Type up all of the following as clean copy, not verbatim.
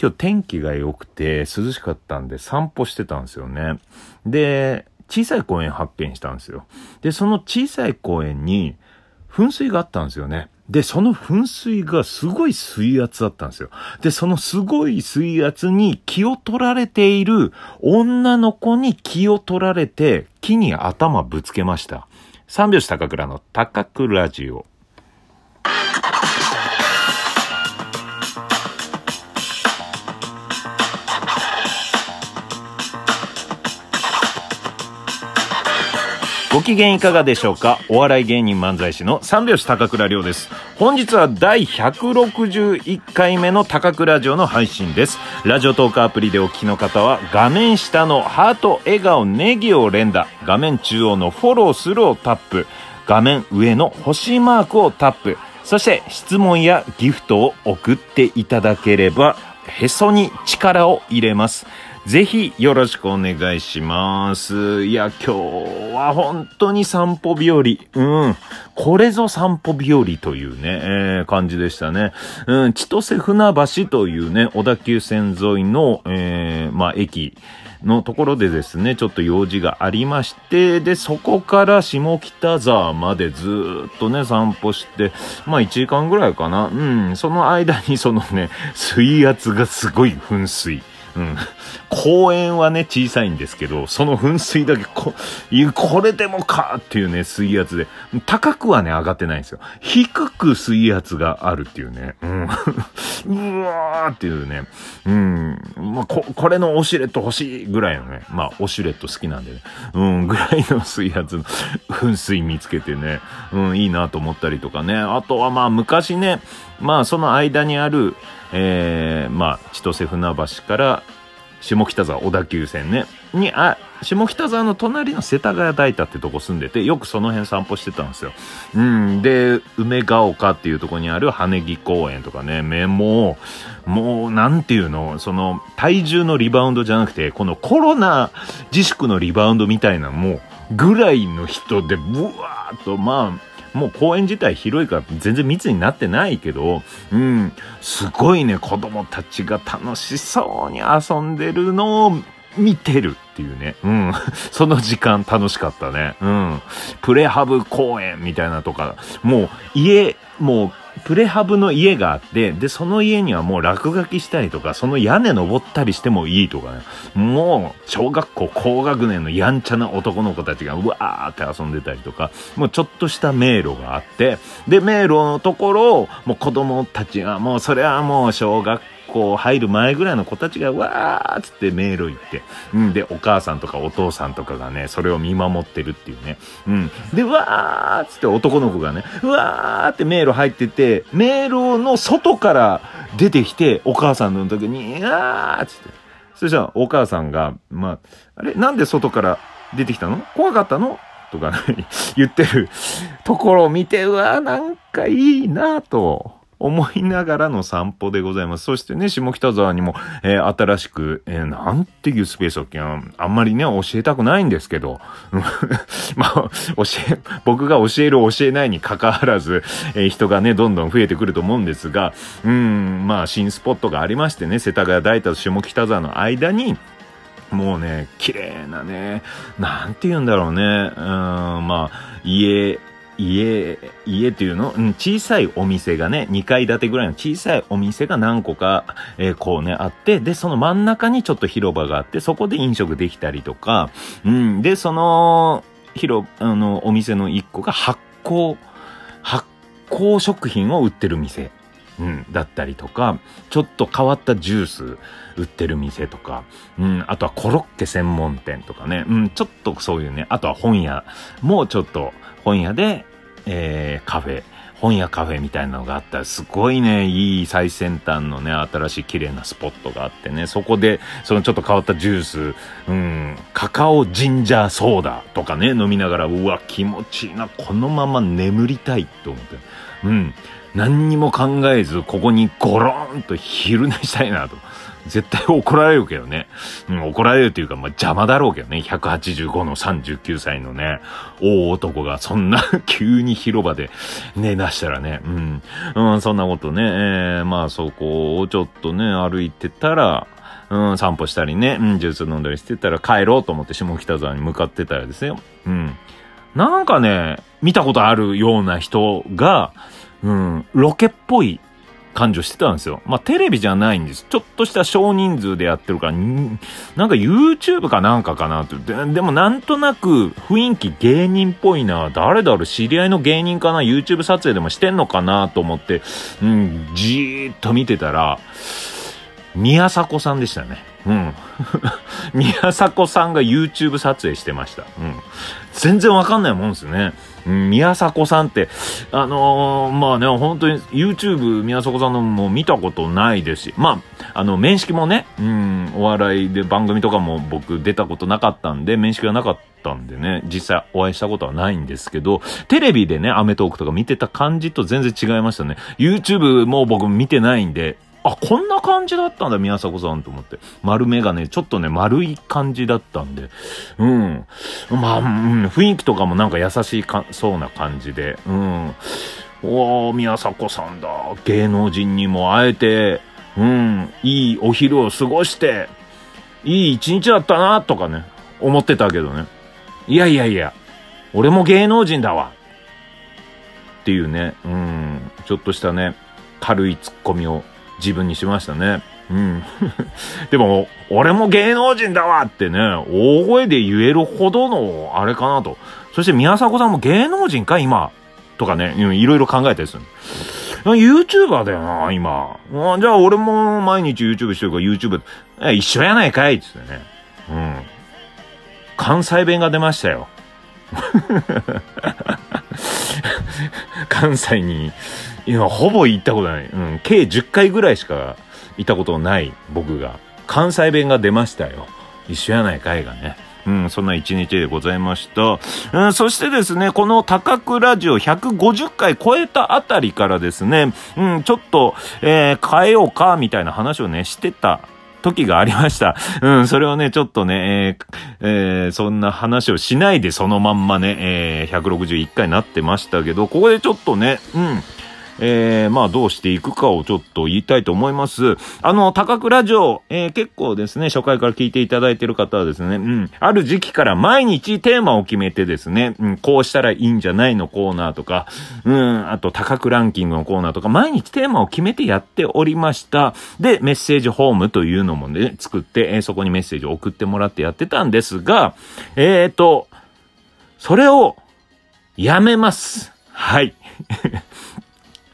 今日天気が良くて涼しかったんで散歩してたんですよね。で、小さい公園発見したんですよ。で、その小さい公園に噴水があったんですよね。で、その噴水がすごい水圧だったんですよ。で、そのすごい水圧に気を取られている女の子に気を取られて木に頭ぶつけました。三拍子高倉の高倉ラジオ。ご機嫌いかがでしょうか。お笑い芸人漫才師の三拍子高倉涼です。本日は第161回目の高倉ラジオの配信です。ラジオトークアプリでお聞きの方は画面下のハート、笑顔、ネギを連打、画面中央のフォローするをタップ、画面上の星マークをタップ、そして質問やギフトを送っていただければへそに力を入れます。ぜひよろしくお願いします。いや、今日は本当に散歩日和。これぞ散歩日和というね、感じでしたね。千歳船橋というね、小田急線沿いの、駅のところでですね、ちょっと用事がありまして、で、そこから下北沢までずっとね、散歩して、1時間ぐらいかな。その間にそのね、水圧がすごい噴水。公園はね小さいんですけど、その噴水だけ これでもかっていうね水圧で、高くはね上がってないんですよ。低く水圧があるっていうね、うわーっていうね、これのオシュレット欲しいぐらいのね、オシュレット好きなんでね、ぐらいの水圧の噴水見つけてね、いいなと思ったりとかね。あとは昔ね、その間にある千歳船橋から下北沢小田急線ねに下北沢の隣の世田谷代田ってとこ住んでて、よくその辺散歩してたんですよ。で、梅ヶ丘っていうとこにある羽木公園とかね、もうなんていうの、その体重のリバウンドじゃなくてこのコロナ自粛のリバウンドみたいなもうぐらいの人でブワーっと、もう公園自体広いから全然密になってないけど、すごいね、子供たちが楽しそうに遊んでるのを見てるっていうね、その時間楽しかったね。プレハブ公園みたいなとか、もうプレハブの家があって、でその家にはもう落書きしたりとか、その屋根登ったりしてもいいとかね、もう小学校高学年のやんちゃな男の子たちがうわーって遊んでたりとか、もうちょっとした迷路があって、で迷路のところをもう子供たちが、もうそれはもう小学校入る前ぐらいの子たちがわーっつって迷路行って、でお母さんとかお父さんとかがねそれを見守ってるっていうね、でわーっつって男の子がねわーって迷路入ってて、迷路の外から出てきてお母さんの時に「あー」っつって、そしたらお母さんが「あれなんで外から出てきたの？怖かったの？」とか言ってるところを見て、うわなんかいいなと思いながらの散歩でございます。そしてね、下北沢にも、新しく、なんていうスペースだっけな、あんまりね、教えたくないんですけど、僕が教える教えないに関わらず、人がね、どんどん増えてくると思うんですが、新スポットがありましてね、世田谷代田と下北沢の間に、もうね、綺麗なね、なんて言うんだろうね、家っていうの、小さいお店がね、2階建てぐらいの小さいお店が何個か、あって、で、その真ん中にちょっと広場があって、そこで飲食できたりとか、で、その、お店の1個が発酵食品を売ってる店。だったりとか、ちょっと変わったジュース売ってる店とか、あとはコロッケ専門店とかね、ちょっとそういうね、あとは本屋、もうちょっと本屋で、カフェ、本屋カフェみたいなのがあったら、すごいね、いい最先端のね、新しい綺麗なスポットがあってね、そこで、そのちょっと変わったジュース、カカオジンジャーソーダとかね、飲みながら、うわ、気持ちいいな、このまま眠りたいと思って、何にも考えずここにゴローンと昼寝したいなと。絶対怒られるけどね、怒られるというか、まあ、邪魔だろうけどね。185の39歳のね大男がそんな急に広場で寝出したらね、そんなことね、まあそこをちょっとね歩いてたら、散歩したりね、ジュース飲んだりしてたら帰ろうと思って下北沢に向かってたらですよ、なんかね見たことあるような人が、ロケっぽい感情してたんですよ。まあ、テレビじゃないんです。ちょっとした少人数でやってるから、なんか YouTube かなんかかなって。でもなんとなく雰囲気芸人っぽいな。誰だろう、知り合いの芸人かな、 YouTube 撮影でもしてんのかなと思って、じーっと見てたら、宮迫さんでしたね。宮迫さんが YouTube 撮影してました。全然わかんないもんですね。宮迫さんって、まあね、本当に YouTube 宮迫さんのも見たことないですし、まあ、面識もね、お笑いで番組とかも僕出たことなかったんで、面識がなかったんでね、実際お会いしたことはないんですけど、テレビでね、アメトーークとか見てた感じと全然違いましたね。YouTube も僕見てないんで、あ、こんな感じだったんだ宮迫さんと思って、丸眼鏡ちょっとね丸い感じだったんで、雰囲気とかもなんか優しいかそうな感じで、おー宮迫さんだ、芸能人にも会えて、いいお昼を過ごしていい一日だったなとかね思ってたけどね、いや俺も芸能人だわっていうね、ちょっとしたね軽いツッコミを自分にしましたね。でも俺も芸能人だわってね大声で言えるほどのあれかなと。そして宮迫さんも芸能人か今とかね、いろいろ考えたりする。YouTuber だよな今。じゃあ俺も毎日 YouTube してるから YouTube 一緒やないかいっつってね。関西弁が出ましたよ。関西に今ほぼ行ったことない、計10回ぐらいしか行ったことない僕が関西弁が出ましたよ。一緒やないかいがね、そんな一日でございました、そしてですねこの高倉ラジオ150回超えたあたりからですね、ちょっと、変えようかみたいな話をねしてた時がありました。それをねちょっとね、そんな話をしないでそのまんまね、161回になってましたけど、ここでちょっとね、まあどうしていくかをちょっと言いたいと思います。高倉城、結構ですね初回から聞いていただいている方はですね、ある時期から毎日テーマを決めてですね、こうしたらいいんじゃないのコーナーとか、あと高倉ランキングのコーナーとか毎日テーマを決めてやっておりました。でメッセージホームというのもね作って、そこにメッセージを送ってもらってやってたんですが、それをやめます。はい。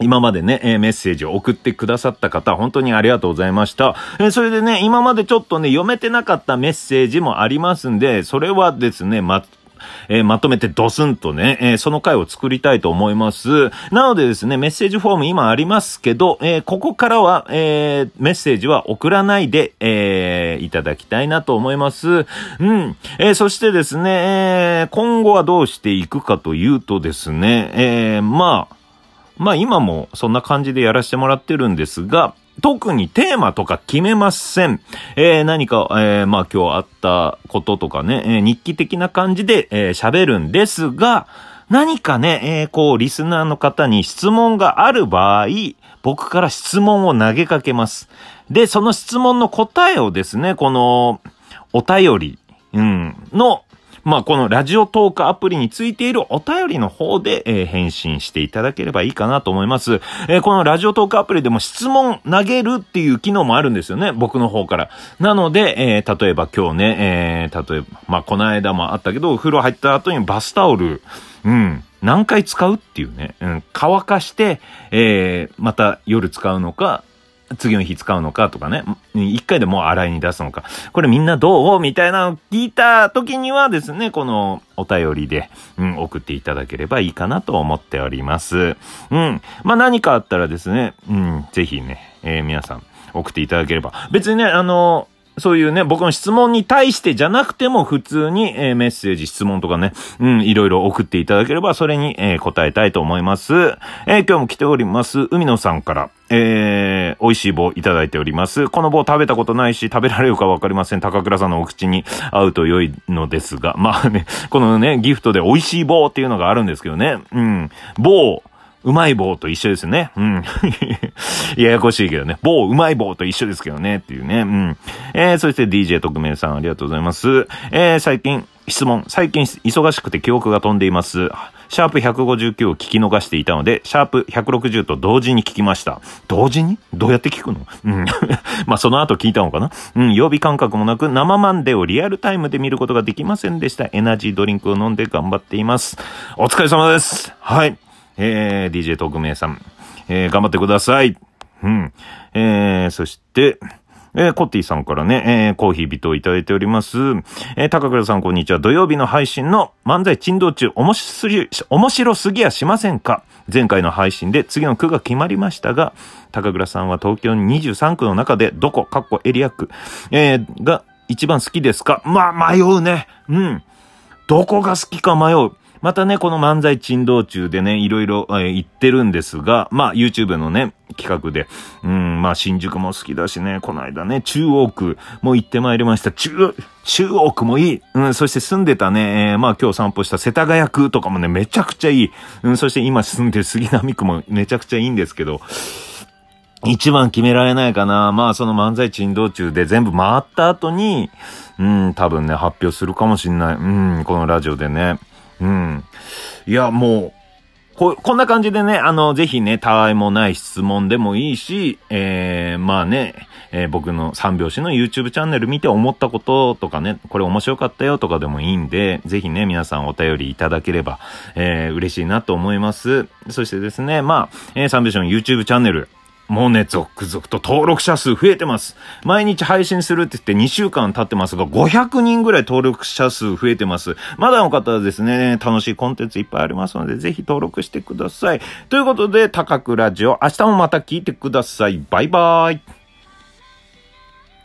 今までね、メッセージを送ってくださった方本当にありがとうございました、それでね今までちょっとね読めてなかったメッセージもありますんで、それはですねまとめてドスンとね、その回を作りたいと思います。なのでですね、メッセージフォーム今ありますけど、ここからは、メッセージは送らないで、いただきたいなと思います。そしてですね、今後はどうしていくかというとですね、まあ今もそんな感じでやらせてもらってるんですが、特にテーマとか決めません。何か、まあ今日あったこととかね、日記的な感じで喋るんですが、何かね、リスナーの方に質問がある場合、僕から質問を投げかけます。で、その質問の答えをですね、このお便り、のまあこのラジオトークアプリについているお便りの方で、返信していただければいいかなと思います、このラジオトークアプリでも質問投げるっていう機能もあるんですよね、僕の方から。なので、例えば今日ね、例えばまあこの間もあったけどお風呂入った後にバスタオル、何回使うっていうね、乾かして、また夜使うのか次の日使うのかとかね、一回でもう洗いに出すのか、これみんなどうみたいなのを聞いた時にはですね、このお便りで、送っていただければいいかなと思っております。まあ何かあったらですね、ぜひね、皆さん送っていただければ。別にね、そういうね、僕の質問に対してじゃなくても普通に、メッセージ、質問とかね、いろいろ送っていただければ、それに、答えたいと思います。今日も来ております、海野さんから、美味しい棒いただいております。この棒食べたことないし、食べられるかわかりません。高倉さんのお口に合うと良いのですが、まあね、このね、ギフトで美味しい棒っていうのがあるんですけどね、棒、うまい棒と一緒ですね。ややこしいけどね。棒、うまい棒と一緒ですけどね。っていうね。そして DJ 特命さん、ありがとうございます。最近忙しくて記憶が飛んでいます。シャープ159を聞き逃していたので、シャープ160と同時に聞きました。同時に？どうやって聞くの？まあその後聞いたのかな。曜日感覚もなく生マンデーをリアルタイムで見ることができませんでした。エナジードリンクを飲んで頑張っています。お疲れ様です。はい。DJ 特命さん、頑張ってください。そして、コッティさんからね、コーヒービトをいただいております。高倉さんこんにちは。土曜日の配信の漫才珍道中、面白すぎやしませんか？前回の配信で次の区が決まりましたが、高倉さんは東京23区の中でどこ、エリア区、が一番好きですか？まあ迷うね。どこが好きか迷う。またね、この漫才珍道中でね、いろいろ言ってるんですが、まあ YouTube のね、企画で、まあ新宿も好きだしね、この間ね、中央区も行ってまいりました。中央区もいい。そして住んでたね、まあ今日散歩した世田谷区とかもね、めちゃくちゃいい。そして今住んでる杉並区もめちゃくちゃいいんですけど、一番決められないかな。まあその漫才珍道中で全部回った後に、多分ね、発表するかもしんない。このラジオでね。いや、もう、こんな感じでね、ぜひね、たわいもない質問でもいいし、まあね、僕の三拍子の YouTube チャンネル見て思ったこととかね、これ面白かったよとかでもいいんで、ぜひね、皆さんお便りいただければ、嬉しいなと思います。そしてですね、まあ、三拍子の YouTube チャンネル、もうね、続々と登録者数増えてます。毎日配信するって言って2週間経ってますが、500人ぐらい登録者数増えてます。まだの方はですね、楽しいコンテンツいっぱいありますので、ぜひ登録してください。ということで、高倉ラジオ、明日もまた聞いてください。バイバーイ。